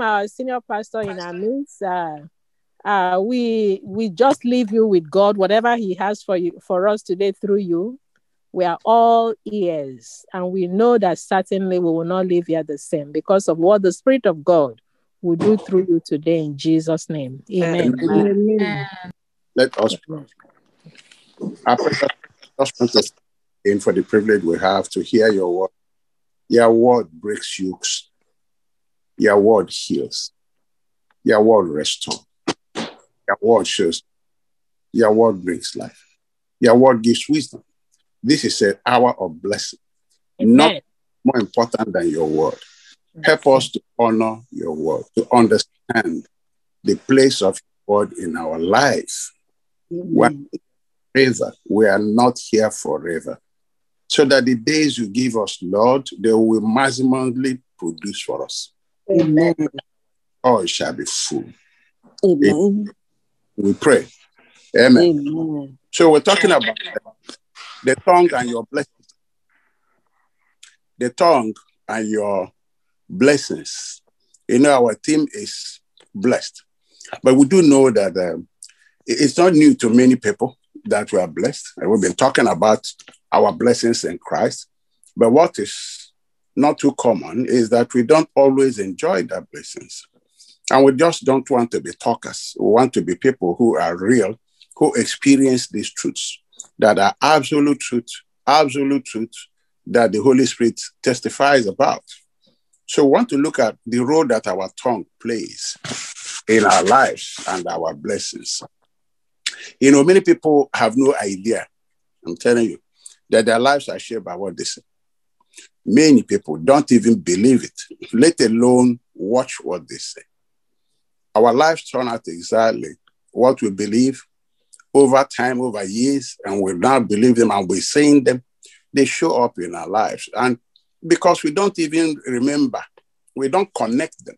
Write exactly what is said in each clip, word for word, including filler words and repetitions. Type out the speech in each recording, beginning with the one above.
our senior pastor, pastor. in our midst. Uh, uh, we we just leave you with God, whatever He has for you for us today through you. We are all ears, and we know that certainly we will not leave here the same because of what the Spirit of God will do through you today in Jesus' name. Amen. Amen. Amen. Let us pray. I just want to thank for the privilege we have to hear your word. Your word breaks yokes. Your word heals. Your word restores. Your word shows. Your word brings life. Your word gives wisdom. This is an hour of blessing. Amen. Not more important than your word. Help us to honor your word, to understand the place of your word in our life. When we are not here forever. So that the days you give us, Lord, they will maximally produce for us. Amen. All oh, shall be full. Amen. We pray. Amen. Amen. So we're talking about the tongue and your blessings. The tongue and your blessings. You know, our theme is blessed. But we do know that um, it's not new to many people that we are blessed. And we've been talking about our blessings in Christ. But what is not too common is that we don't always enjoy that blessings. And we just don't want to be talkers. We want to be people who are real, who experience these truths that are absolute truth, absolute truth that the Holy Spirit testifies about. So we want to look at the role that our tongue plays in our lives and our blessings. You know, many people have no idea, I'm telling you, that their lives are shaped by what they say. Many people don't even believe it, let alone watch what they say. Our lives turn out exactly what we believe over time, over years, and we now believe them and we're saying them. They show up in our lives. And because we don't even remember, we don't connect them.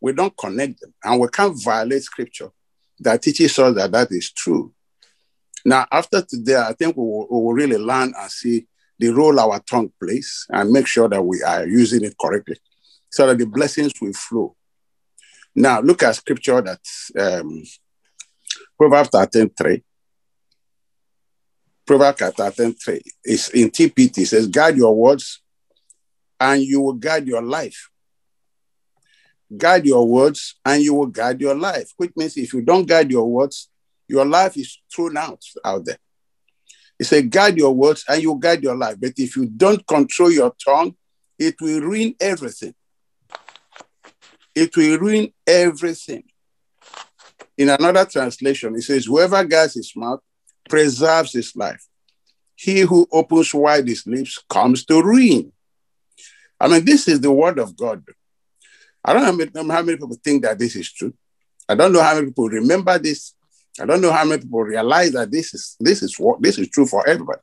We don't connect them. And we can't violate scripture that teaches us that that is true. Now, after today, I think we will, we will really learn and see the role our tongue plays and make sure that we are using it correctly so that the blessings will flow. Now, look at scripture that um, Proverbs thirteen three. Proverbs thirteen three is in T P T. It says, guard your words and you will guard your life. Guard your words and you will guard your life. Which means if you don't guard your words, your life is thrown out out there. It says, guard your words and you guide your life. But if you don't control your tongue, it will ruin everything. It will ruin everything. In another translation, it says, whoever guards his mouth preserves his life. He who opens wide his lips comes to ruin. I mean, this is the word of God. I don't know how many people think that this is true. I don't know how many people remember this. I don't know how many people realize that this is this is what this is true for everybody.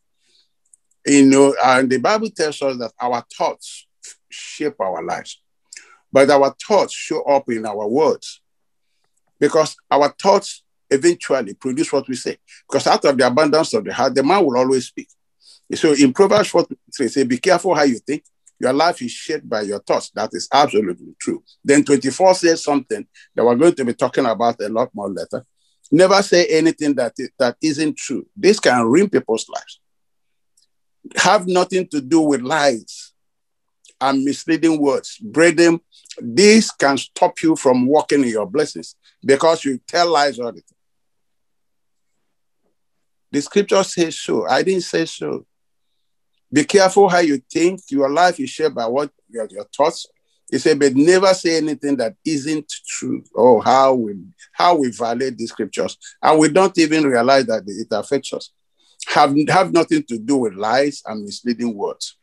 You know, and the Bible tells us that our thoughts shape our lives, but our thoughts show up in our words, because our thoughts eventually produce what we say. Because out of the abundance of the heart, the man will always speak. So in Proverbs four three, say, "Be careful how you think. Your life is shaped by your thoughts." That is absolutely true. Then twenty-four says something that we're going to be talking about a lot more later. Never say anything that, that isn't true. This can ruin people's lives. Have nothing to do with lies and misleading words. Brethren, this can stop you from walking in your blessings because you tell lies all the time. The scripture says so. I didn't say so. Be careful how you think. Your life is shaped by what your, your thoughts. He said, but never say anything that isn't true. Oh, how we how we violate these scriptures. And we don't even realize that it affects us. Have, have nothing to do with lies and misleading words.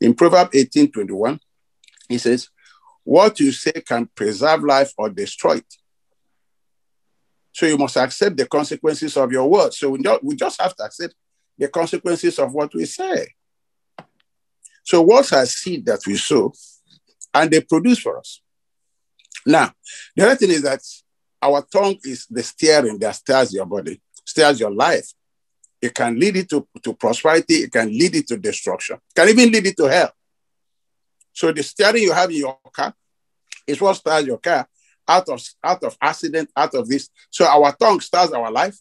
In Proverbs eighteen twenty-one, he says, what you say can preserve life or destroy it. So you must accept the consequences of your words. So we, don't, we just have to accept the consequences of what we say. So words are seed that we sow, and they produce for us. Now, the other thing is that our tongue is the steering that steers your body, steers your life. It can lead it to, to prosperity. It can lead it to destruction. It can even lead it to hell. So the steering you have in your car, It's what starts your car out of out of accident, out of this. So our tongue starts our life,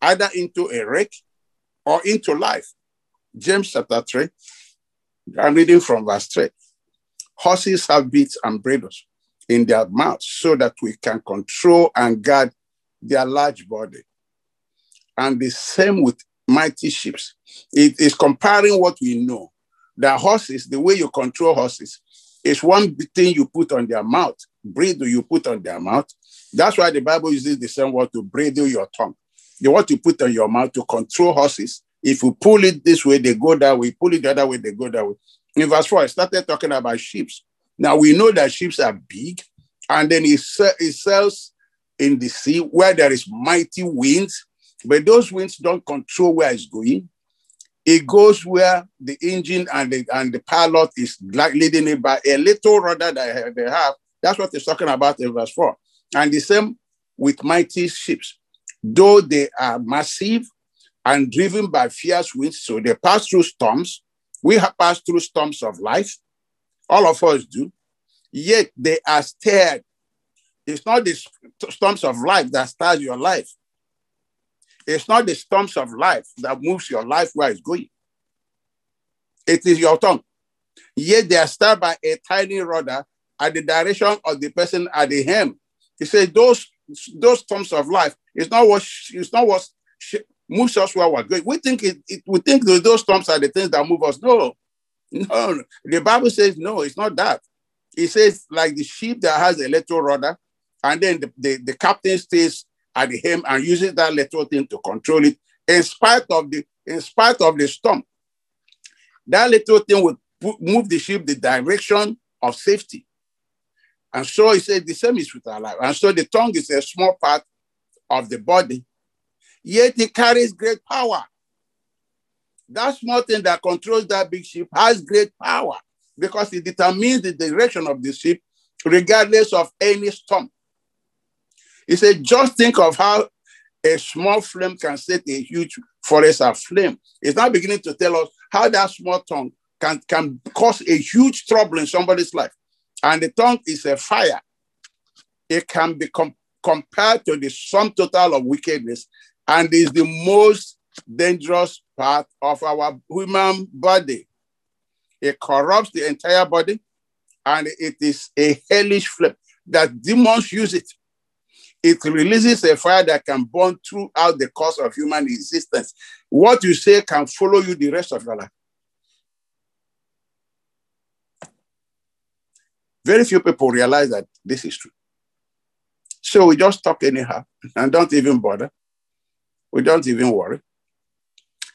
either into a wreck or into life. James chapter three, I'm reading from verse three. Horses have bits and bridles in their mouths so that we can control and guard their large body. And the same with mighty sheep. It is comparing what we know. The horses, the way you control horses, is one thing you put on their mouth, bridle you put on their mouth. That's why the Bible uses the same word to bridle your tongue. The what you put on your mouth to control horses, if you pull it this way, they go that way. Pull it the other way, they go that way. In verse four, I started talking about sheep. Now we know that sheep are big, and then it sails in the sea where there is mighty winds, but those winds don't control where it's going. It goes where the engine and the, and the pilot is leading it by a little rudder that they have. That's what it's talking about in verse four. And the same with mighty ships. Though they are massive and driven by fierce winds, so they pass through storms. We have passed through storms of life. All of us do. Yet they are stirred. It's not the storms of life that stirs your life. It's not the storms of life that moves your life where it's going. It is your tongue. Yet they are stirred by a tiny rudder at the direction of the person at the helm. He said, those, those storms of life, it's not what it's not what moves us where we're going. We think it, it we think that those storms are the things that move us. No, no. The Bible says no, it's not that. It says, like the ship that has a little rudder, and then the, the, the captain stays at the helm and uses that little thing to control it, in spite of the in spite of the storm. That little thing will move the ship the direction of safety. And so he said the same is with our life. And so the tongue is a small part of the body, yet it carries great power. That small thing that controls that big ship has great power because it determines the direction of the ship regardless of any storm. He said, just think of how a small flame can set a huge forest aflame. It's now beginning to tell us how that small tongue can, can cause a huge trouble in somebody's life. And the tongue is a fire. It can be com- compared to the sum total of wickedness and is the most dangerous part of our human body. It corrupts the entire body, and it is a hellish flame that demons use it. It releases a fire that can burn throughout the course of human existence. What you say can follow you the rest of your life. Very few people realize that this is true. So we just talk anyhow and don't even bother. We don't even worry.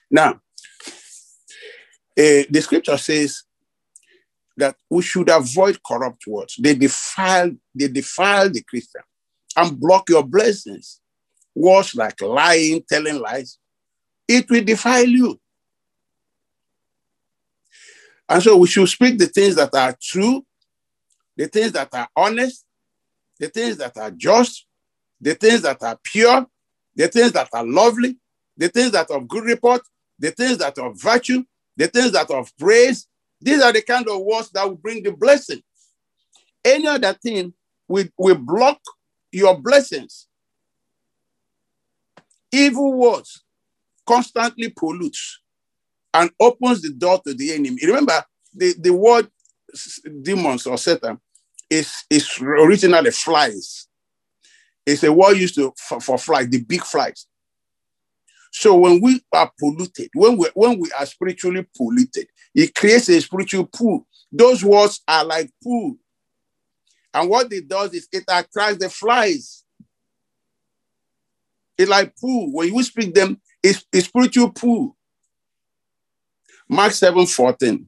Now, uh, the scripture says that we should avoid corrupt words. They defile, they defile the Christian and block your blessings. Words like lying, telling lies, it will defile you. And so we should speak the things that are true, the things that are honest, the things that are just, the things that are pure, the things that are lovely, the things that are of good report, the things that are of virtue, the things that are of praise. These are the kind of words that will bring the blessing. Any other thing will, will block your blessings. Evil words constantly pollutes and opens the door to the enemy. Remember, the, the word demons or Satan is, is originally flies. It's a word used to, for, for flies, the big flies. So when we are polluted, when we, when we are spiritually polluted, it creates a spiritual pool. Those words are like pool. And what it does is it attracts the flies. It's like poo. When you speak them, it's, it's spiritual poo. Mark seven fourteen.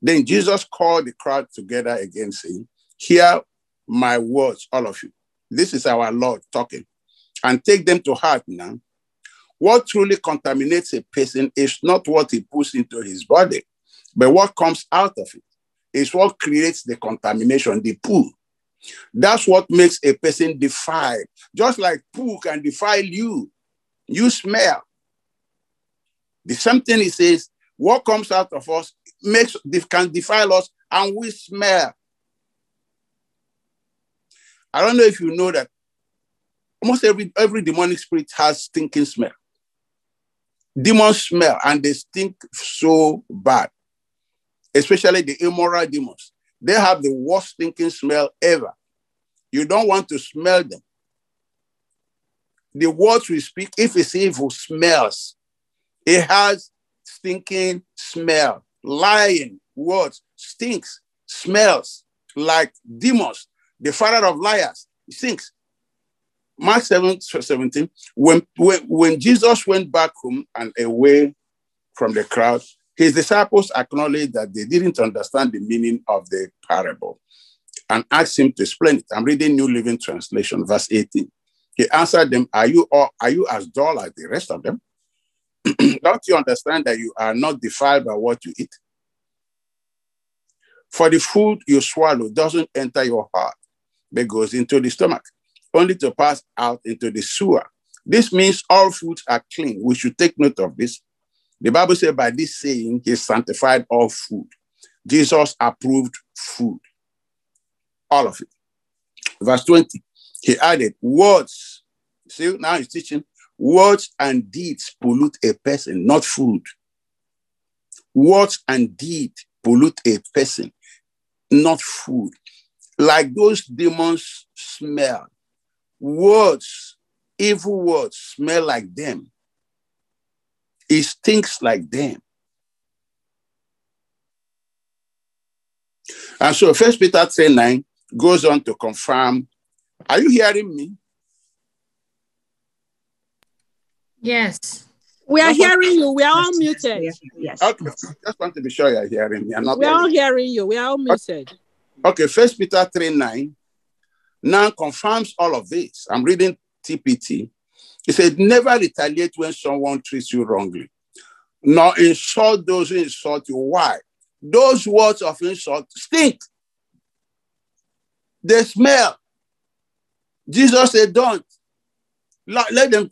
Then Jesus called the crowd together again, saying, hear my words, all of you. This is our Lord talking. And take them to heart now. What truly contaminates a person is not what he puts into his body, but what comes out of it. Is what creates the contamination, the poo. That's what makes a person defiled. Just like poo can defile you, you smell. The same thing he says, what comes out of us makes can defile us, and we smell. I don't know if you know that almost every, every demonic spirit has stinking smell. Demons smell and they stink so bad, especially the immoral demons. They have the worst stinking smell ever. You don't want to smell them. The words we speak, if it's evil, smells. It has stinking smell. Lying words stinks, smells like demons. The father of liars stinks. Mark seven seventeen, when, when, when Jesus went back home and away from the crowd, his disciples acknowledged that they didn't understand the meaning of the parable and asked him to explain it. I'm reading New Living Translation, verse eighteen. He answered them, are you, all, are you as dull as the rest of them? Don't you understand that you are not defiled by what you eat? For the food you swallow doesn't enter your heart, but goes into the stomach, only to pass out into the sewer. This means all foods are clean. We should take note of this. The Bible says by this saying, he sanctified all food. Jesus approved food. All of it. Verse twenty, he added, words. See, now he's teaching. Words and deeds pollute a person, not food. Words and deeds pollute a person, not food. Like those demons smell. Words, evil words smell like them. It stinks like them. And so First Peter three nine goes on to confirm. Are you hearing me? Yes. We are hearing you. We are all muted. Yes. yes. Okay. Just want to be sure you're hearing me. I'm not we are all hearing you. We are all muted. Okay. First Peter three nine now confirms all of this. I'm reading T P T. He said, never retaliate when someone treats you wrongly, nor insult those who insult you. Why? Those words of insult stink. They smell. Jesus said, don't. Let them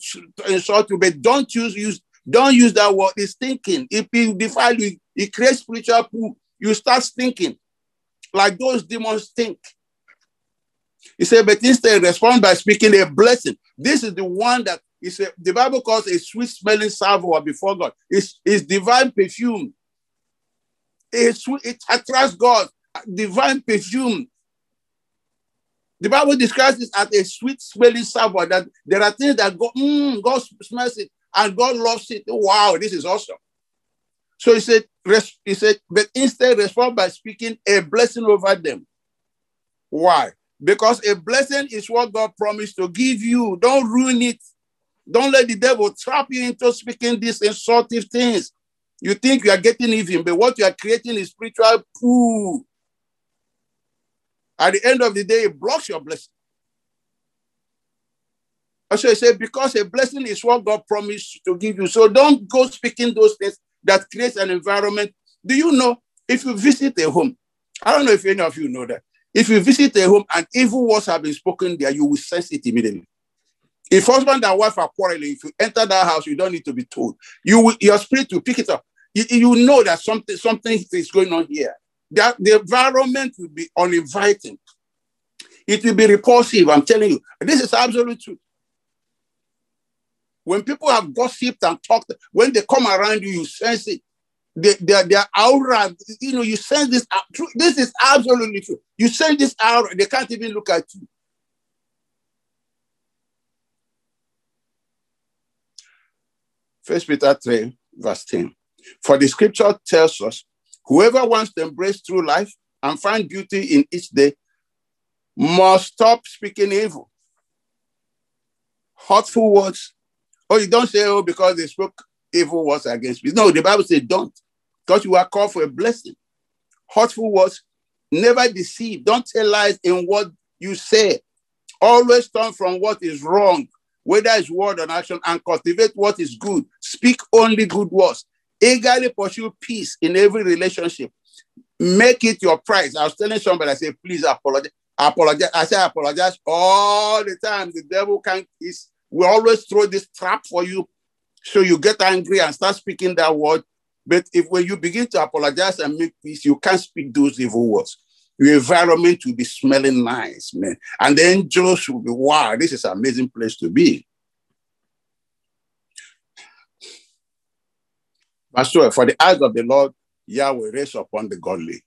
insult you, but don't use, use, don't use that word. It's stinking. If you defile you, it creates spiritual poo. You start stinking. Like those demons stink. He said, but instead respond by speaking a blessing. This is the one that he said, the Bible calls a sweet smelling savour before God. It's, it's divine perfume. It's, it attracts God. Divine perfume. The Bible describes this as a sweet smelling savour. That there are things that God, mm, God smells it and God loves it. Wow, this is awesome. So he said, he said, but instead respond by speaking a blessing over them. Why? Because a blessing is what God promised to give you. Don't ruin it. Don't let the devil trap you into speaking these insulting things. You think you are getting even, but what you are creating is spiritual poo. At the end of the day, it blocks your blessing. Also, I said, because a blessing is what God promised to give you. So don't go speaking those things that creates an environment. Do you know, if you visit a home, I don't know if any of you know that, if you visit a home and evil words have been spoken there, you will sense it immediately. If husband and wife are quarreling, if you enter that house, you don't need to be told. You will, your spirit will pick it up. You, you know that something, something is going on here. That the environment will be uninviting. It will be repulsive, I'm telling you. This is absolute truth. When people have gossiped and talked, when they come around you, you sense it. Their, their, their aura, you know, you sense this. This is absolutely true. You sense this aura, they can't even look at you. First Peter three, verse ten. For the scripture tells us, whoever wants to embrace true life and find beauty in each day must stop speaking evil. Hurtful words. Oh, you don't say, oh, because they spoke evil words against me. No, the Bible says don't. Because you are called for a blessing. Hurtful words, never deceive. Don't tell lies in what you say. Always turn from what is wrong, whether it's word or action, and cultivate what is good. Speak only good words. Eagerly pursue peace in every relationship. Make it your prize. I was telling somebody, I said, please apologize. apologize. I said, apologize all the time. The devil can't, we always throw this trap for you. So you get angry and start speaking that word. But if when you begin to apologize and make peace, you can't speak those evil words. Your environment will be smelling nice, man. And the angels will be, wow, this is an amazing place to be. Verse twelve, for the eyes of the Lord, Yahweh rests upon the godly.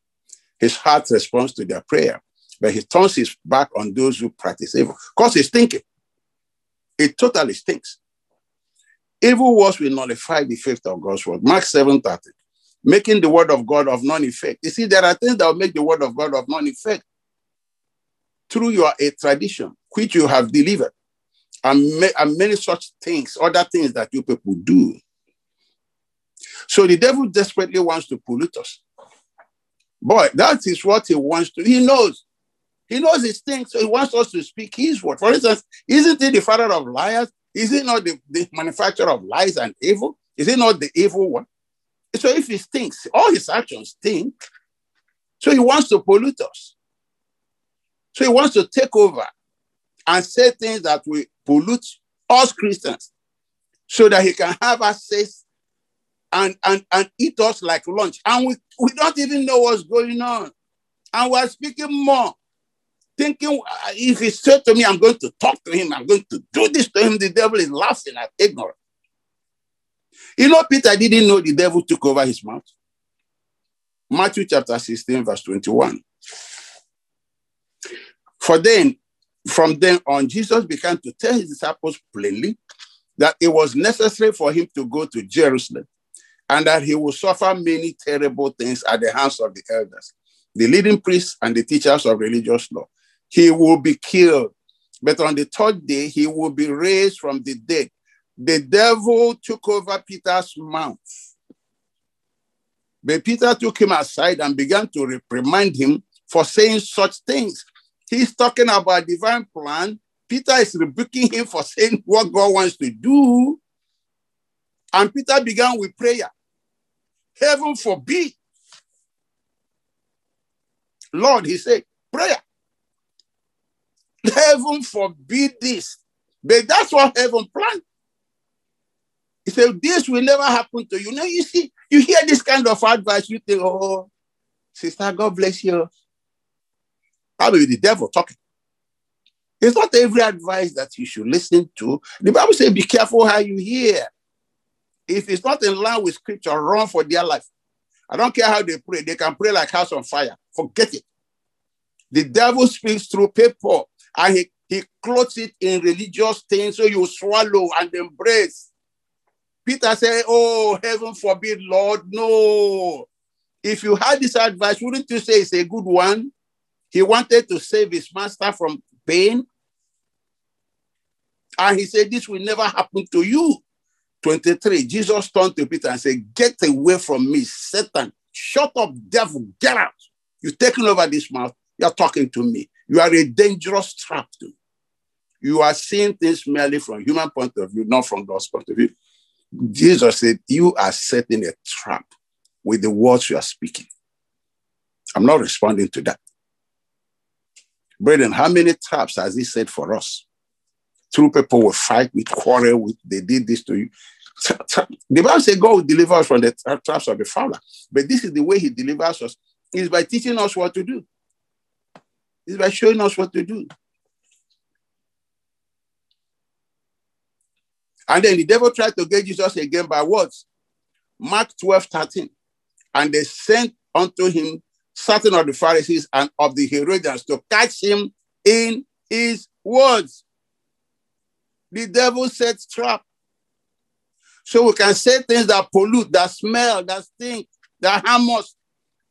His heart responds to their prayer, but he turns his back on those who practice evil. Because he's thinking. It totally stinks. Evil words will nullify the faith of God's word. Mark seven thirty, making the word of God of none effect. You see, there are things that will make the word of God of none effect through your a tradition, which you have delivered, and, ma- and many such things, other things that you people do. So the devil desperately wants to pollute us. Boy, that is what he wants to. He knows. He knows his things, so he wants us to speak his word. For instance, isn't he the father of liars? Is it not the, the manufacturer of lies and evil? Is it not the evil one? So if he stinks, all his actions stink. So he wants to pollute us. So he wants to take over and say things that will pollute us Christians so that he can have access and, and, and eat us like lunch. And we, we don't even know what's going on. And we're speaking more. Thinking, if he said to me, I'm going to talk to him, I'm going to do this to him, the devil is laughing at ignorance. You know, Peter didn't know the devil took over his mouth. Matthew chapter sixteen, verse twenty-one. For then, from then on, Jesus began to tell his disciples plainly that it was necessary for him to go to Jerusalem and that he would suffer many terrible things at the hands of the elders, the leading priests, and the teachers of religious law. He will be killed, but on the third day, he will be raised from the dead. The devil took over Peter's mouth. But Peter took him aside and began to reprimand him for saying such things. He's talking about divine plan. Peter is rebuking him for saying what God wants to do. And Peter began with prayer. Heaven forbid. Lord, he said, prayer. Heaven forbid this. But that's what heaven planned. He said, this will never happen to you. Now, you see, you hear this kind of advice, you think, oh, sister, God bless you. Probably the devil talking. It's not every advice that you should listen to. The Bible says, be careful how you hear. If it's not in line with scripture, run for their life. I don't care how they pray. They can pray like house on fire. Forget it. The devil speaks through people, and he, he clothes it in religious things, so you swallow and embrace. Peter said, oh, heaven forbid, Lord, no. If you had this advice, wouldn't you say it's a good one? He wanted to save his master from pain. And he said, this will never happen to you. twenty-three, Jesus turned to Peter and said, get away from me, Satan. Shut up, devil, get out. You've taken over this mouth. You're talking to me. You are a dangerous trap to me. You are seeing things merely from human point of view, not from God's point of view. Jesus said, you are setting a trap with the words you are speaking. I'm not responding to that. Brethren, how many traps has he set for us? Two people will fight, we quarrel, with, they did this to you. The Bible says God will deliver us from the traps of the fowler. But this is the way he delivers us. It's by teaching us what to do. It's by showing us what to do. And then the devil tried to get Jesus again by words. Mark twelve thirteen. And they sent unto him certain of the Pharisees and of the Herodians to catch him in his words. The devil sets trap. So we can say things that pollute, that smell, that stink, that harm us.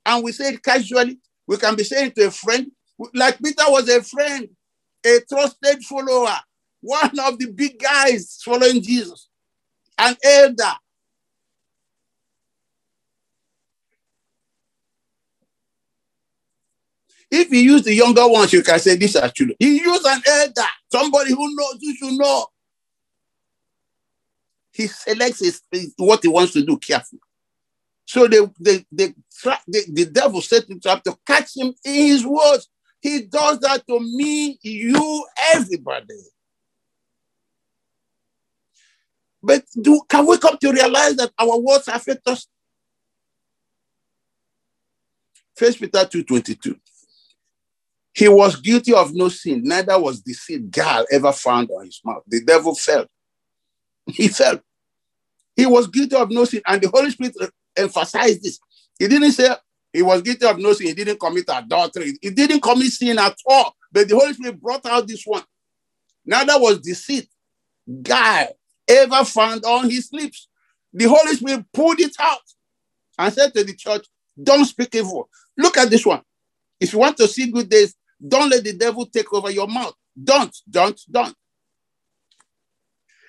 And we say it casually. We can be saying to a friend, like Peter was a friend, a trusted follower, one of the big guys following Jesus, an elder. If he used the younger ones, you can say these are children. He used an elder, somebody who knows, who should know. He selects his, his, what he wants to do carefully. So they, they, they tra- they, the devil set him trap to catch him in his words. He does that to me, you, everybody. But do, can we come to realize that our words affect us? First Peter two twenty-two. He was guilty of no sin, neither was deceit guile ever found on his mouth. The devil fell. He fell. He was guilty of no sin, and the Holy Spirit emphasized this. He didn't say he was guilty of no sin, he didn't commit adultery, he didn't commit sin at all, but the Holy Spirit brought out this one. Neither was deceit guile ever found on his lips. The Holy Spirit pulled it out and said to the church, don't speak evil. Look at this one. If you want to see good days, don't let the devil take over your mouth. Don't, don't, don't.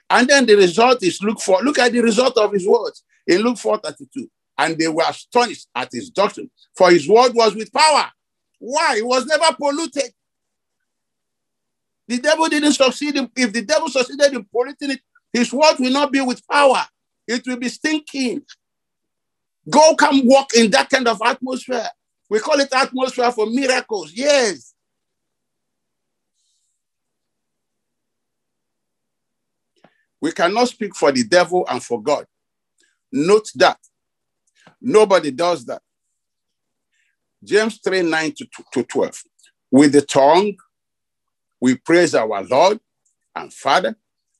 And then the result is look for, look at the result of his words in Luke four thirty-two. And they were astonished at his doctrine, for his word was with power. Why? It was never polluted. The devil didn't succeed. In, if the devil succeeded in polluting it, his word will not be with power. It will be stinking. Go come walk in that kind of atmosphere. We call it atmosphere for miracles. Yes. We cannot speak for the devil and for God. Note that. Nobody does that. James three, nine to twelve. With the tongue, we praise our Lord and Father,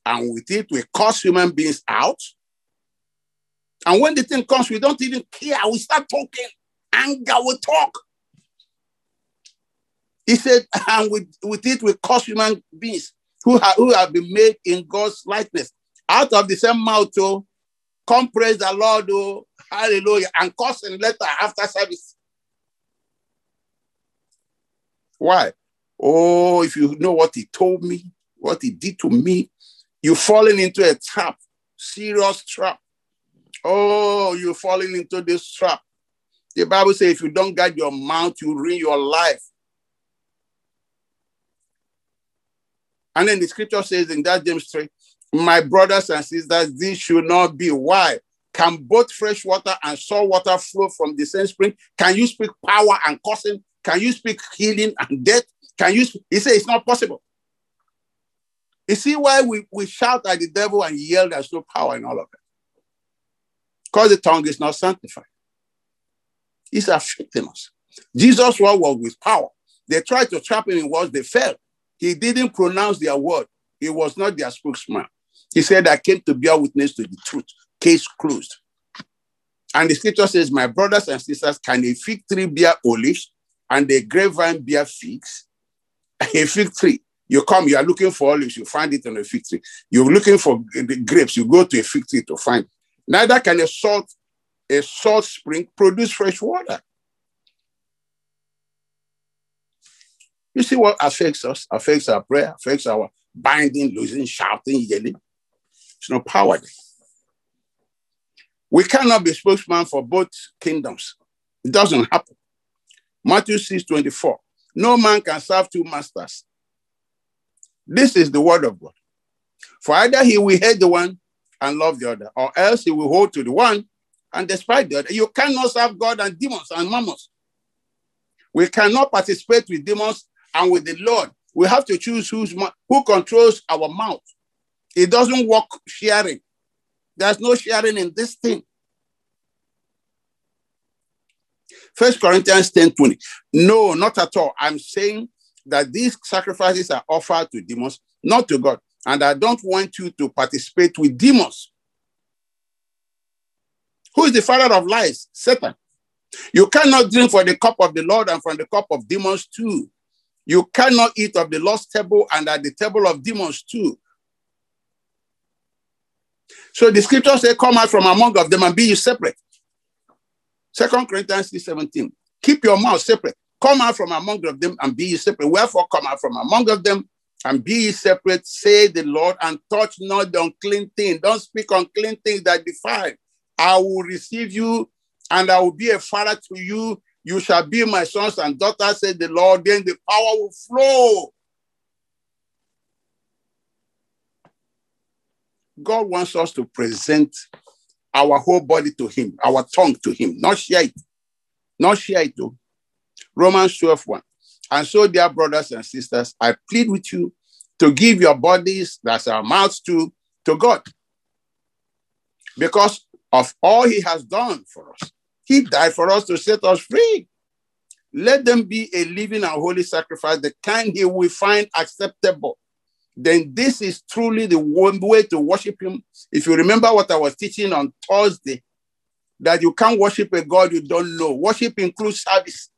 and with it, we curse human beings out. And when the thing comes, we don't even care. We start talking. Anger will talk. He said, and with, with it, we curse human beings who, ha- who have been made in God's likeness. Out of the same mouth, oh, come praise the Lord, oh, hallelujah, and curse in letter after service. Why? Oh, if you know what he told me, what he did to me, you've fallen into a trap, serious trap. Oh, you're falling into this trap. The Bible says if you don't guard your mouth, you ruin your life. And then the scripture says in that James three, my brothers and sisters, this should not be. Why? Can both fresh water and salt water flow from the same spring? Can you speak power and cursing? Can you speak healing and death? Can you speak? He says it's not possible. You see why we, we shout at the devil and yell, there's no power in all of it. Because the tongue is not sanctified. It's affecting us. Jesus' word was with power. They tried to trap him in words, they failed. He didn't pronounce their word. He was not their spokesman. He said, I came to bear witness to the truth. Case closed. And the scripture says, my brothers and sisters, can a fig tree bear olives and a grapevine bear figs? A fig tree. You come, you are looking for olives, you find it on a fig tree. You're looking for grapes, you go to a fig tree to find it. Neither can a salt, a salt spring produce fresh water. You see what affects us? Affects our prayer, affects our binding, losing, shouting, yelling. There's no power there. We cannot be spokesman for both kingdoms. It doesn't happen. Matthew six twenty-four. No man can serve two masters. This is the word of God. For either he will hate the one and love the other, or else he will hold to the one and despise the other. You cannot serve God and demons and mammons. We cannot participate with demons and with the Lord. We have to choose who's, who controls our mouth. It doesn't work sharing. There's no sharing in this thing. First Corinthians ten twenty. No, not at all. I'm saying that these sacrifices are offered to demons, not to God. And I don't want you to participate with demons. Who is the father of lies? Satan. You cannot drink from the cup of the Lord and from the cup of demons too. You cannot eat of the Lord's table and at the table of demons too. So the scripture says, come out from among of them and be you separate. Second Corinthians three seventeen. Keep your mouth separate. Come out from among of them and be you separate. Wherefore come out from among of them and be ye separate, say the Lord, and touch not the unclean thing. Don't speak unclean things that defile. I will receive you, and I will be a father to you. You shall be my sons and daughters, said the Lord. Then the power will flow. God wants us to present our whole body to him, our tongue to him. Not share it. Not share it, though. Romans twelve one. And so, dear brothers and sisters, I plead with you to give your bodies, that's our mouths, to, to God. Because of all he has done for us. He died for us to set us free. Let them be a living and holy sacrifice, the kind he will find acceptable. Then this is truly the one way to worship him. If you remember what I was teaching on Thursday, that you can't worship a God you don't know. Worship includes service.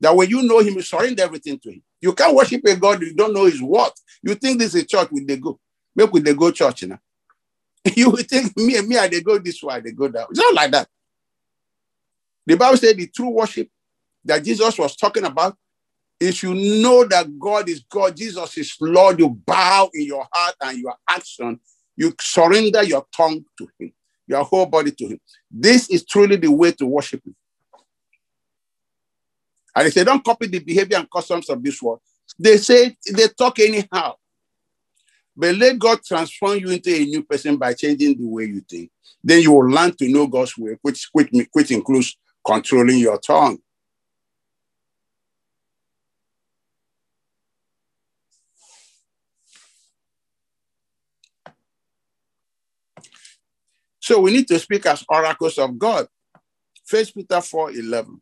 That when you know him, you surrender everything to him. You can't worship a God you don't know his what. You think this is a church, will they go? Maybe will they go church now? You will think, me and me, I they go this way, they go that way. It's not like that. The Bible said the true worship that Jesus was talking about is you know that God is God, Jesus is Lord, you bow in your heart and your action, you surrender your tongue to him, your whole body to him. This is truly the way to worship him. And they say, don't copy the behavior and customs of this world. They say, they talk anyhow. But let God transform you into a new person by changing the way you think. Then you will learn to know God's way, which, which, which includes controlling your tongue. So we need to speak as oracles of God. First Peter four eleven.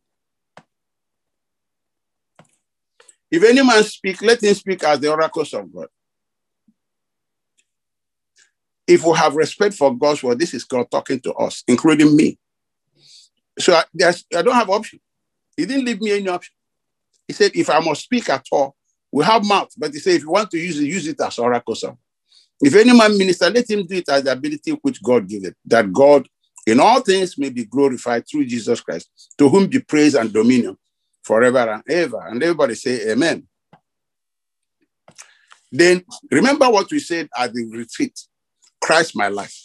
If any man speak, let him speak as the oracles of God. If we have respect for God's word, this is God talking to us, including me. So I, I don't have option. He didn't leave me any option. He said, if I must speak at all, we have mouth. But he said, if you want to use it, use it as oracles of God. If any man minister, let him do it as the ability which God giveth, that God in all things may be glorified through Jesus Christ, to whom be praise and dominion forever and ever. And everybody say amen. Then remember what we said at the retreat. Christ my life.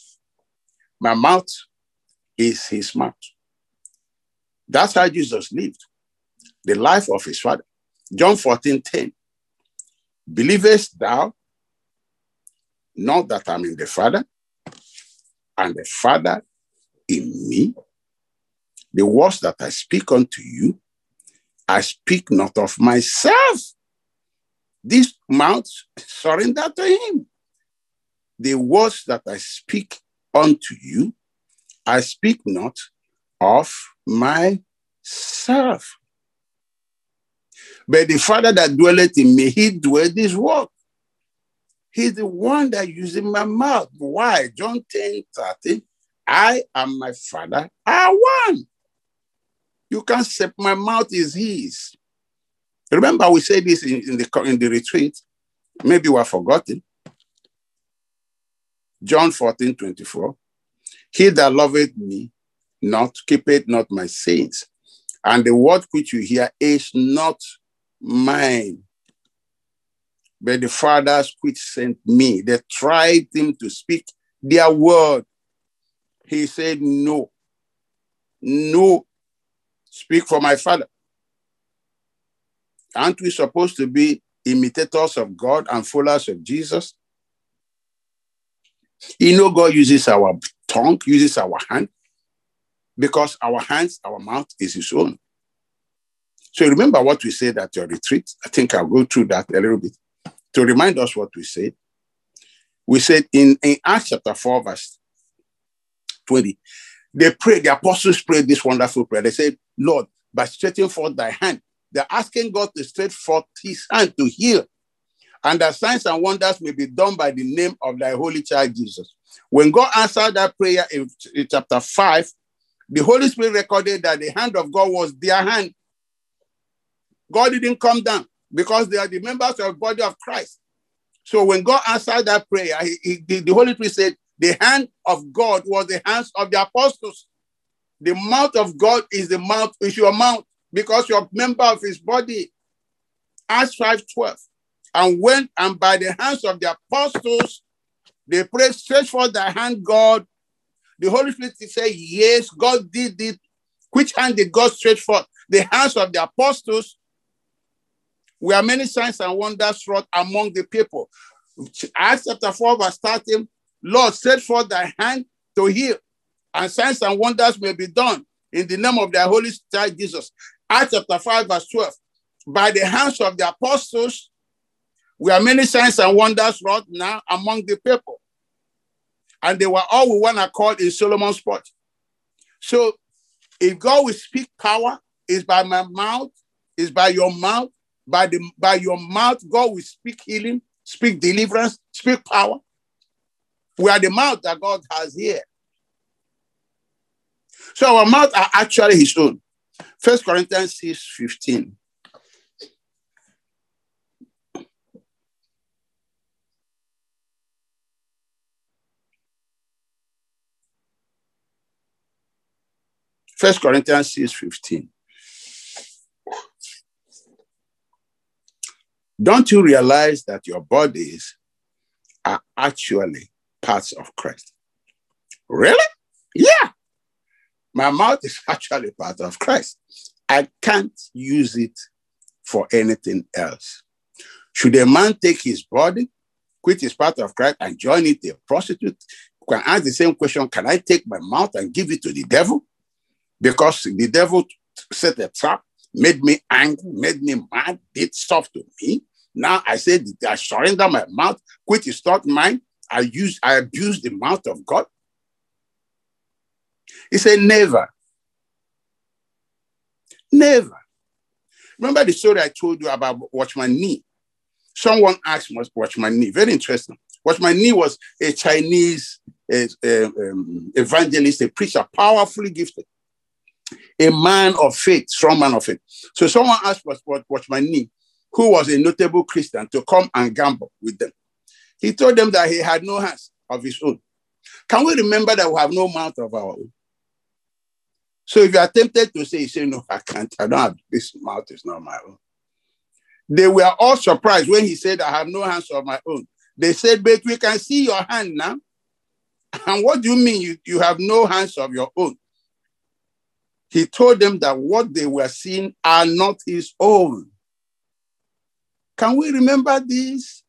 My mouth is his mouth. That's how Jesus lived the life of his father. John fourteen ten. Believest thou not that I'm in the Father, and the Father in me? The words that I speak unto you, I speak not of myself. This mouth surrender to him. The words that I speak unto you, I speak not of myself. But the Father that dwelleth in me, he dwelleth this word. He's the one that uses my mouth. Why? John ten thirty, I and my Father are one. You can't say my mouth is his. Remember, we said this in, in, the, in the retreat. Maybe we have forgotten. John fourteen twenty-four. He that loveth me not, keepeth not my sayings. And the word which you hear is not mine, but the Father's which sent me. They tried him to speak their word. He said, no. No. Speak for my Father. Aren't we supposed to be imitators of God and followers of Jesus? You know, God uses our tongue, uses our hand, because our hands, our mouth is his own. So remember what we said at your retreat. I think I'll go through that a little bit to remind us what we said. We said in, in Acts chapter four, verse twenty, they prayed, the apostles prayed this wonderful prayer. They said, Lord, by stretching forth thy hand. They're asking God to stretch forth his hand to heal, and that signs and wonders may be done by the name of thy holy child Jesus. When God answered that prayer in, in chapter five, the Holy Spirit recorded that the hand of God was their hand. God didn't come down because they are the members of the body of Christ. So when God answered that prayer, he, he, the, the Holy Spirit said, the hand of God was the hands of the apostles. The mouth of God is the mouth, is your mouth, because you're a member of his body. Acts five twelve. And went and by the hands of the apostles, they prayed, stretch forth thy hand, God. The Holy Spirit said, yes, God did it. Which hand did God stretch forth? The hands of the apostles. Where many signs and wonders wrought among the people. Acts chapter four, verse thirteen. Lord, stretch forth thy hand to heal, and signs and wonders may be done in the name of thy holy child Jesus. Acts chapter five, verse twelve. By the hands of the apostles, we are many signs and wonders wrought now among the people. And they were all with one accord in Solomon's porch. So if God will speak power It's by my mouth. It's by your mouth. By the by your mouth, God will speak healing, speak deliverance, speak power. We are the mouth that God has here. So our mouth are actually his own. First Corinthians six fifteen. First Corinthians six fifteen. Don't you realize that your bodies are actually parts of Christ? Really? Yeah. My mouth is actually part of Christ. I can't use it for anything else. Should a man take his body, quit his part of Christ, and join it a prostitute? You can ask the same question, can I take my mouth and give it to the devil? Because the devil set a trap, made me angry, made me mad, did stuff to me. Now I said, I surrender my mouth, quit is not mine. I use, I abuse the mouth of God. He said, never. Never. Remember the story I told you about Watchman Nee? Someone asked Watchman Nee, very interesting. Watchman Nee was a Chinese a, a, um, evangelist, a preacher, powerfully gifted. A man of faith, strong man of faith. So someone asked Watchman Nee, who was a notable Christian, to come and gamble with them. He told them that he had no hands of his own. Can we remember that we have no mouth of our own? So if you are tempted to say, you say, no, I can't, I don't have, this mouth is not my own. They were all surprised when he said, I have no hands of my own. They said, but we can see your hand now. And what do you mean you, you have no hands of your own? He told them that what they were seeing are not his own. Can we remember this?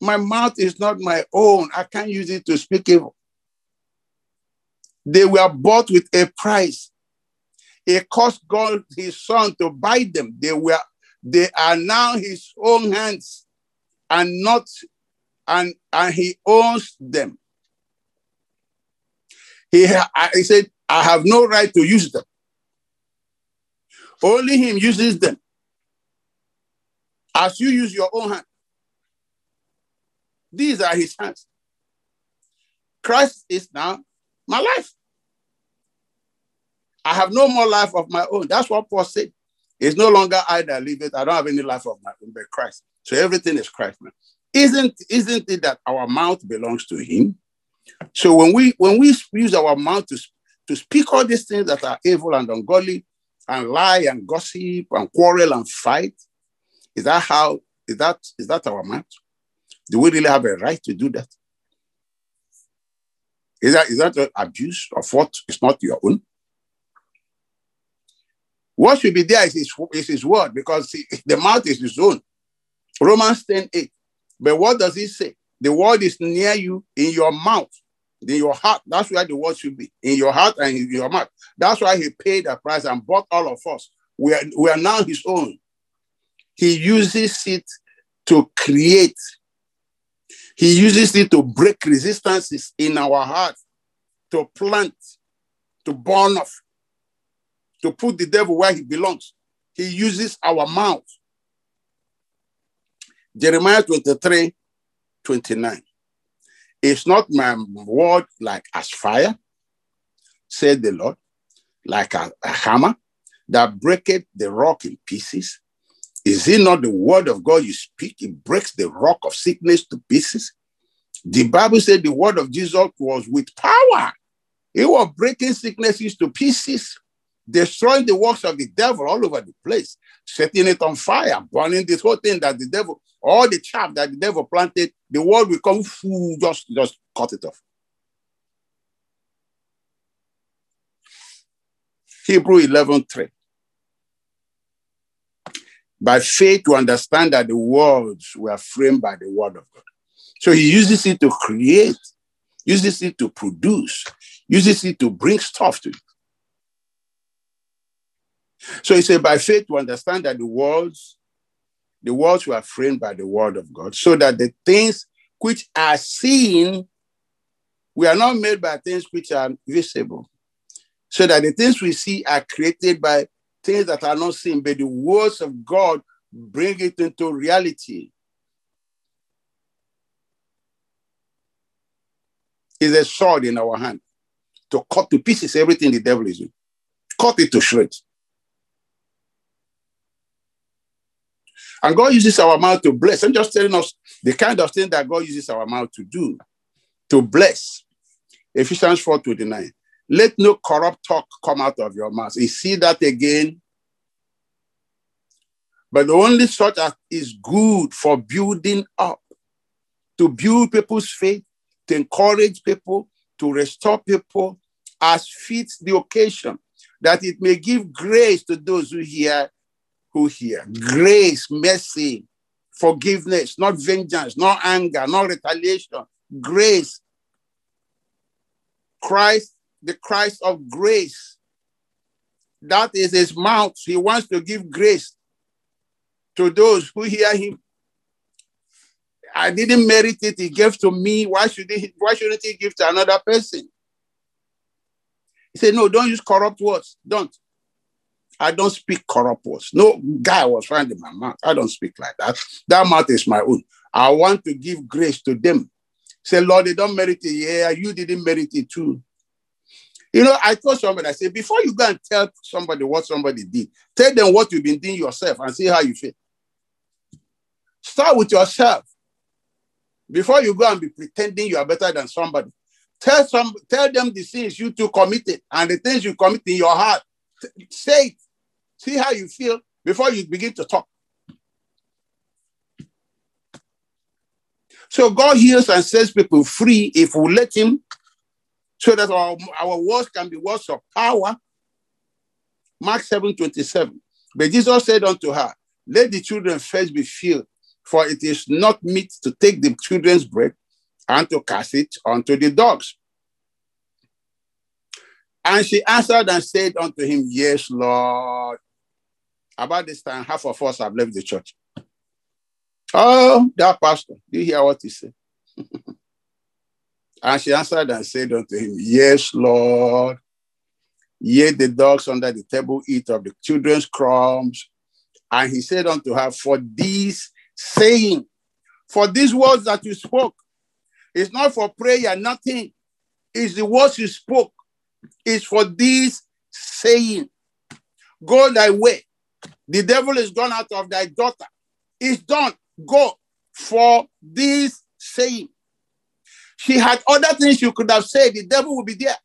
My mouth is not my own. I can't use it to speak evil. They were bought with a price. It cost God his son to buy them. They were, they are now his own hands and not, and, and he owns them. He, he said, I have no right to use them. Only him uses them. As you use your own hand. These are his hands. Christ is now my life. I have no more life of my own. That's what Paul said. It's no longer I that live it. I don't have any life of my own, but Christ. So everything is Christ now. Isn't, isn't it that our mouth belongs to him? So when we when we use our mouth to, to speak all these things that are evil and ungodly and lie and gossip and quarrel and fight, is that how, is that is that our mouth? Do we really have a right to do that? Is that, is that an abuse of what is not your own? What should be there is his, is his word, because he, the mouth is his own. Romans ten eight. But what does it say? The word is near you, in your mouth, in your heart. That's where the word should be, in your heart and in your mouth. That's why he paid a price and bought all of us. We are, we are now his own. He uses it to create. He uses it to break resistances in our hearts, to plant, to burn off, to put the devil where he belongs. He uses our mouth. Jeremiah twenty-three twenty-nine. It's not my word like as fire, said the Lord, like a, a hammer that breaketh the rock in pieces. Is it not the word of God you speak? It breaks the rock of sickness to pieces. The Bible said the word of Jesus was with power. It was breaking sicknesses to pieces, destroying the works of the devil all over the place, setting it on fire, burning this whole thing that the devil, all the chaff that the devil planted, the word will come, fool, just, just cut it off. Hebrews eleven three. By faith to understand that the worlds were framed by the word of God. So he uses it to create, uses it to produce, uses it to bring stuff to you. So he said, by faith to understand that the worlds, the worlds were framed by the word of God, so that the things which are seen, we are not made by things which are visible. So that the things we see are created by things that are not seen, but the words of God bring it into reality. It's a sword in our hand to cut to pieces everything the devil is doing. Cut it to shreds. And God uses our mouth to bless. I'm just telling us the kind of thing that God uses our mouth to do, to bless. Ephesians four twenty-nine. Let no corrupt talk come out of your mouth. You see that again? But only such as is good for building up, to build people's faith, to encourage people, to restore people as fits the occasion, that it may give grace to those who hear, who hear. Grace, mercy, forgiveness, not vengeance, not anger, not retaliation. Grace. Christ, the Christ of grace. That is his mouth. He wants to give grace to those who hear him. I didn't merit it. He gave to me. Why should he, why shouldn't he give to another person? He said, no, don't use corrupt words. Don't. I don't speak corrupt words. No guy was finding my mouth. I don't speak like that. That mouth is my own. I want to give grace to them. Say, Lord, they don't merit it. Yeah, you didn't merit it too. You know, I told somebody, I said, before you go and tell somebody what somebody did, tell them what you've been doing yourself and see how you feel. Start with yourself. Before you go and be pretending you are better than somebody, tell some, tell them the sins you two committed and the things you commit in your heart. Say it. See how you feel before you begin to talk. So God heals and sets people free if we let him, so that our, our words can be words of power. Mark seven twenty-seven. But Jesus said unto her, let the children first be filled, for it is not meet to take the children's bread and to cast it unto the dogs. And she answered and said unto him, yes, Lord. About this time, half of us have left the church. Oh, that pastor, do you hear what he said? And she answered and said unto him, yes, Lord, yet the dogs under the table eat of the children's crumbs. And he said unto her, for these saying, for these words that you spoke, it's not for prayer, nothing. It's the words you spoke. It's for these saying, go thy way. The devil is gone out of thy daughter. It's done. Go for this saying. She had other things she could have said. The devil would be there.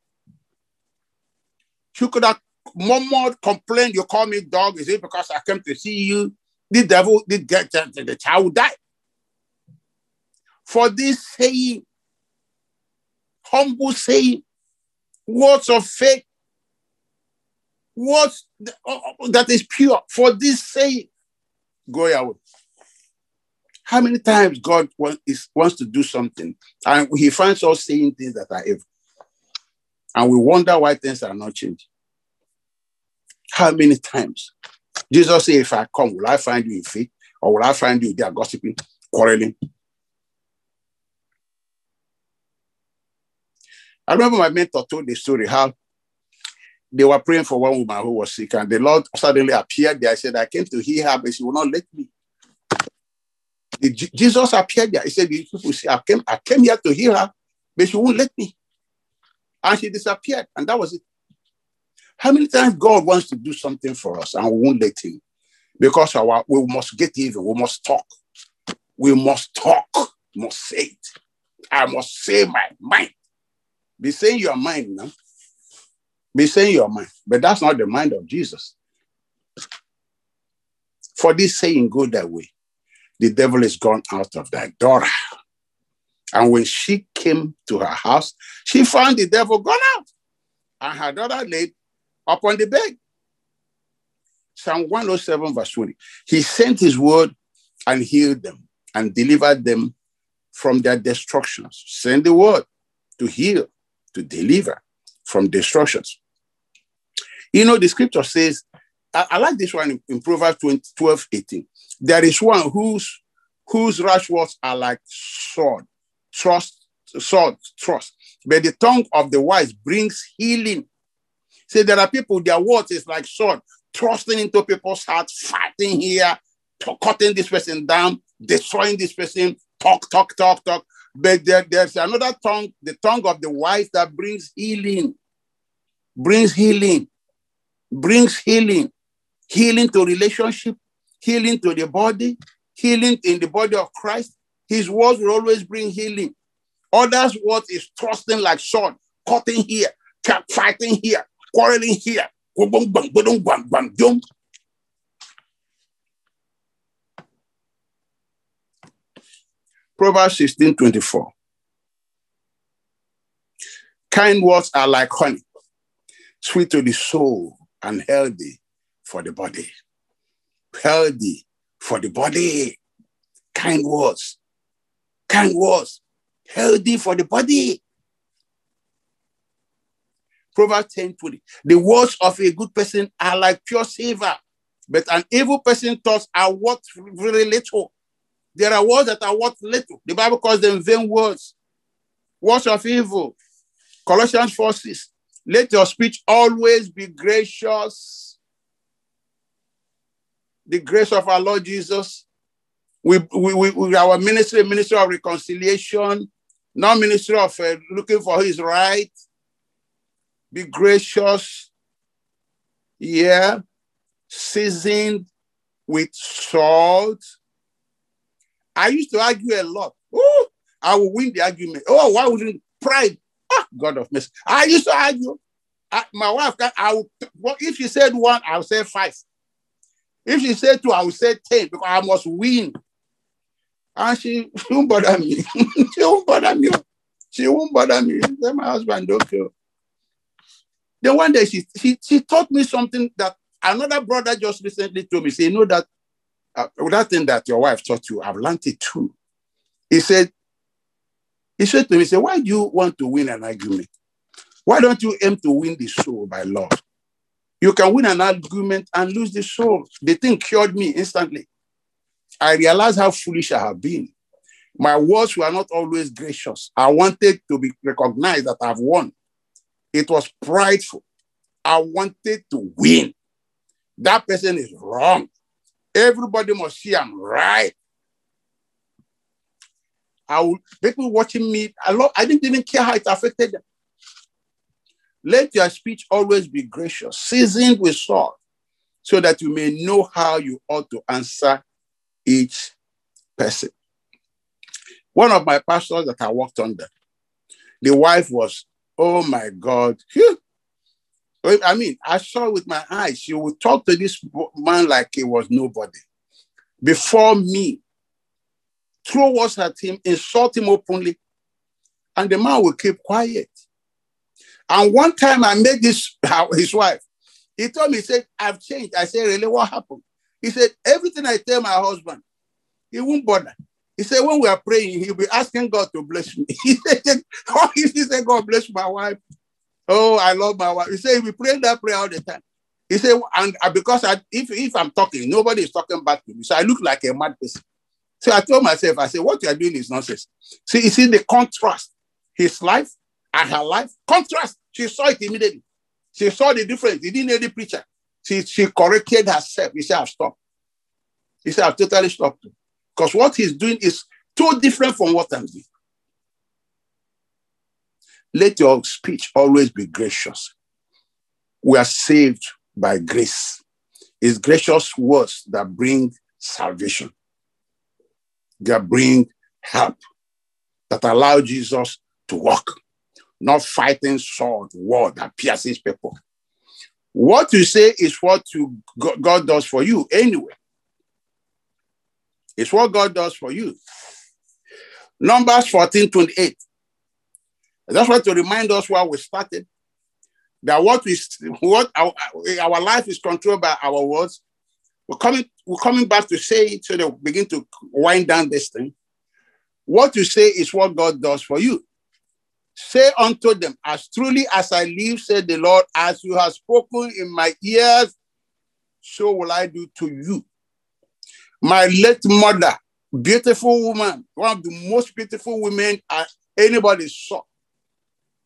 She could have murmured, complained, you call me dog. Is it because I came to see you? The devil, the, the, the child would die. For this saying, humble saying, words of faith, words that is pure. For this saying, go your way. How many times God wants to do something and he finds us saying things that are evil, and we wonder why things are not changing? How many times? Jesus said, if I come, will I find you in faith, or will I find you there gossiping, quarreling? I remember my mentor told the story how they were praying for one woman who was sick, and the Lord suddenly appeared there. I said, I came to hear her, but she will not let me. Jesus appeared there. He said, these people say, I came, I came here to hear her, but she won't let me. And she disappeared, and that was it. How many times God wants to do something for us, and we won't let him? Because our, we must get even. We must talk. We must talk. We must say it. I must say my mind. Be saying your mind now. Be saying your mind. But that's not the mind of Jesus. For this saying, go that way. The devil is gone out of thy daughter. And when she came to her house, she found the devil gone out, and her daughter laid upon the bed. Psalm one oh seven verse twenty. He sent his word and healed them and delivered them from their destructions. Send the word to heal, to deliver from destructions. You know, the scripture says, I, I like this one in, in Proverbs twelve eighteen. There is one whose whose rash words are like sword, trust, sword, trust. But the tongue of the wise brings healing. See, there are people, their words is like sword. thrusting into people's hearts, fighting here, cutting this person down, destroying this person, talk, talk, talk, talk. But there, there's another tongue, the tongue of the wise that brings healing, brings healing, brings healing, healing to relationship, healing to the body, healing in the body of Christ. His words will always bring healing. Others' words is thrusting like sword, cutting here, fighting here, quarreling here. Proverbs sixteen twenty-four. Kind words are like honey, sweet to the soul and healthy for the body. Healthy for the body. Kind words. Kind words. Healthy for the body. Proverbs ten twenty. The words of a good person are like pure silver, but an evil person's thoughts are worth very little. There are words that are worth little. The Bible calls them vain words. Words of evil. Colossians four six. Let your speech always be gracious. The grace of our Lord Jesus. We, we, we, we our ministry, ministry of reconciliation, not ministry of uh, looking for his right. Be gracious, yeah, seasoned with salt. I used to argue a lot. Oh, I will win the argument. Oh, why wouldn't pride? Ah, God of mercy. I used to argue. I, my wife, I would, well, if she said one, I would say five. If she said two, I would say ten because I must win. And she won't bother me. she won't bother me. She won't bother me. Then my husband don't care. Then one day she, she she taught me something that another brother just recently told me. Say, you know that uh, that thing that your wife taught you, I've learned it too. He said, he said to me, he said, why do you want to win an argument? Why don't you aim to win the soul by love? You can win an argument and lose the soul. The thing cured me instantly. I realized how foolish I have been. My words were not always gracious. I wanted to be recognized that I've won. It was prideful. I wanted to win. That person is wrong. Everybody must see I'm right. I will, people watching me, I, love, I didn't even care how it affected them. Let your speech always be gracious, seasoned with salt, so that you may know how you ought to answer each person. One of my pastors that I worked under, the wife was, oh my God. I mean, I saw with my eyes. She would talk to this man like he was nobody. Before me, throw words at him, insult him openly, and the man would keep quiet. And one time I met this, his wife. He told me, he said, I've changed. I said, really, what happened? He said, everything I tell my husband, he won't bother. He said, when we are praying, he'll be asking God to bless me. He said, he said, God bless my wife. Oh, I love my wife. He said, we pray that prayer all the time. He said, and because I, if, if I'm talking, nobody is talking back to me. So I look like a mad person. So I told myself, I said, what you are doing is nonsense. See, you see the contrast. His life and her life. Contrast. She saw it immediately. She saw the difference. He didn't need the preacher. She, she corrected herself. He said, I've stopped. He said, I've totally stopped. Because what he's doing is too different from what I'm doing. Let your speech always be gracious. We are saved by grace. It's gracious words that bring salvation, that bring help, that allow Jesus to walk, not fighting sword, war that pierces people. What you say is what you, God does for you anyway. It's what God does for you. Numbers fourteen twenty-eight. That's what to remind us where we started. That what we what our, our life is controlled by our words. We're coming, we're coming back to say it so that we begin to wind down this thing. What you say is what God does for you. Say unto them, as truly as I live, said the Lord, as you have spoken in my ears, so will I do to you. My late mother, beautiful woman, one of the most beautiful women anybody saw.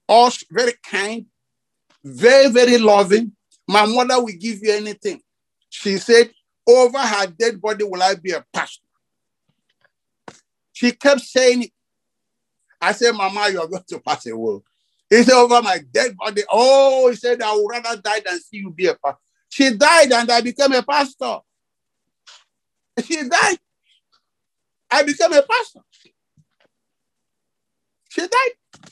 Also very kind, very, very loving. My mother will give you anything. She said, over her dead body will I be a pastor. She kept saying it. I said, Mama, you are going to pass away. He said, over my dead body. Oh, he said, I would rather die than see you be a pastor. She died and I became a pastor. She died. I became a pastor. She died.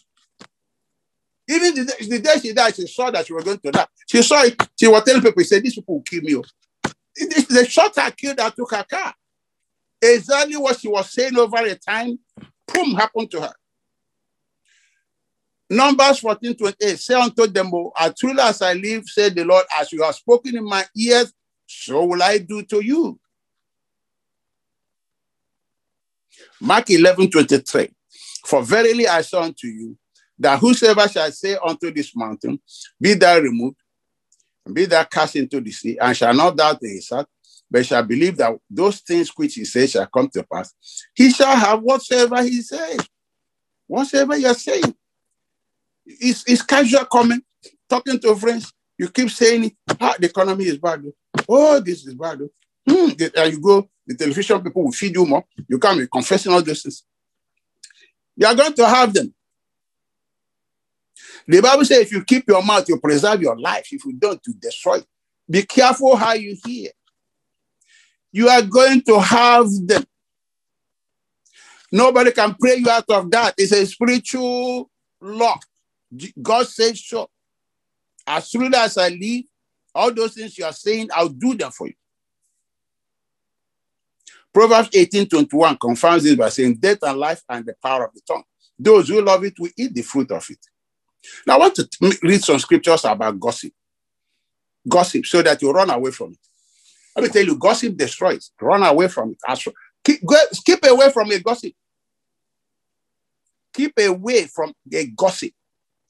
Even the day, the day she died, she saw that she was going to die. She saw it. She was telling people, she said, these people will kill me. The shot I killed, I took her car. Exactly what she was saying over a time, boom, happened to her. Numbers fourteen twenty-eight, say unto them, as truly as I live, said the Lord, as you have spoken in my ears, so will I do to you. Mark eleven twenty-three, for verily I say unto you, that whosoever shall say unto this mountain, be thou removed, and be thou cast into the sea, and shall not doubt in his heart, but shall believe that those things which he says shall come to pass, he shall have whatsoever he says. Whatsoever you are saying. It's, it's casual comment, talking to friends. You keep saying it. Ah, the economy is bad. Oh, this is bad. Hmm. And you go, the television people will feed you more. You can't be confessing all those things. You are going to have them. The Bible says if you keep your mouth, you preserve your life. If you don't, you destroy it. Be careful how you hear. You are going to have them. Nobody can pray you out of that. It's a spiritual law. God says so. As soon as I leave, all those things you are saying, I'll do them for you. Proverbs eighteen twenty-one confirms this by saying, death and life and the power of the tongue. Those who love it will eat the fruit of it. Now I want to read some scriptures about gossip. Gossip, so that you run away from it. Let me tell you, gossip destroys. Run away from it. Keep, go, keep away from a gossip. Keep away from a gossip.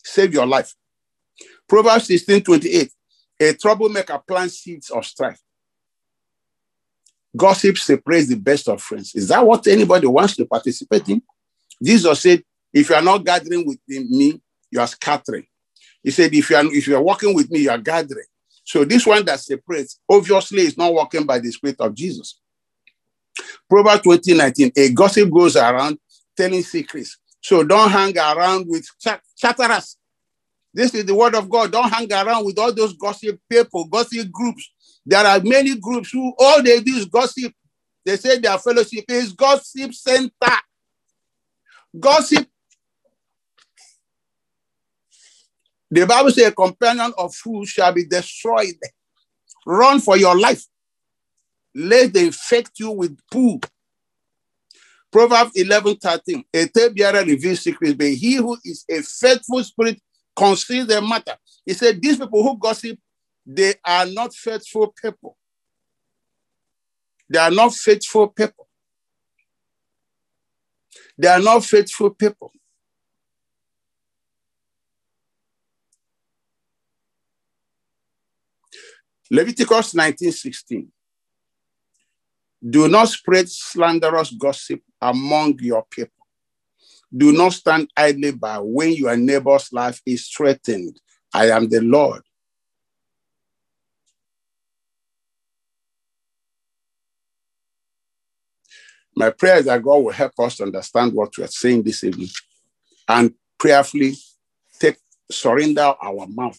Save your life. Proverbs sixteen twenty-eight. A troublemaker plants seeds of strife. Gossip separates the best of friends. Is that what anybody wants to participate in? Jesus said, if you are not gathering with me, you are scattering. He said, if you are, if you are walking with me, you are gathering. So this one that separates, obviously, is not walking by the Spirit of Jesus. Proverbs twenty nineteen. A gossip goes around telling secrets. So don't hang around with chat- chatterers. This is the word of God. Don't hang around with all those gossip people, gossip groups. There are many groups who all they do is gossip. They say their fellowship is gossip center. Gossip. The Bible says a companion of fools shall be destroyed. Run for your life, lest they infect you with poo. Proverbs eleven thirteen, a talebearer reveals secrets, but he who is a faithful spirit conceals the matter. He said, these people who gossip, they are not faithful people. They are not faithful people. They are not faithful people. Leviticus nineteen sixteen. Do not spread slanderous gossip among your people. Do not stand idly by when your neighbor's life is threatened. I am the Lord. My prayer is that God will help us to understand what we are saying this evening and prayerfully take, surrender our mouth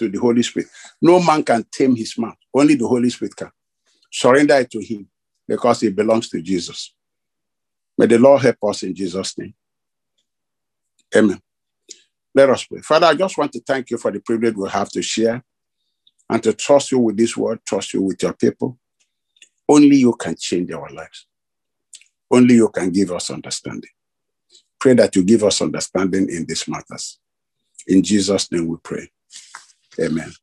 to the Holy Spirit. No man can tame his mouth. Only the Holy Spirit can. Surrender it to him, because it belongs to Jesus. May the Lord help us in Jesus' name. Amen. Let us pray. Father, I just want to thank you for the privilege we have to share and to trust you with this word, trust you with your people. Only you can change our lives. Only you can give us understanding. Pray that you give us understanding in these matters. In Jesus' name we pray. Amen.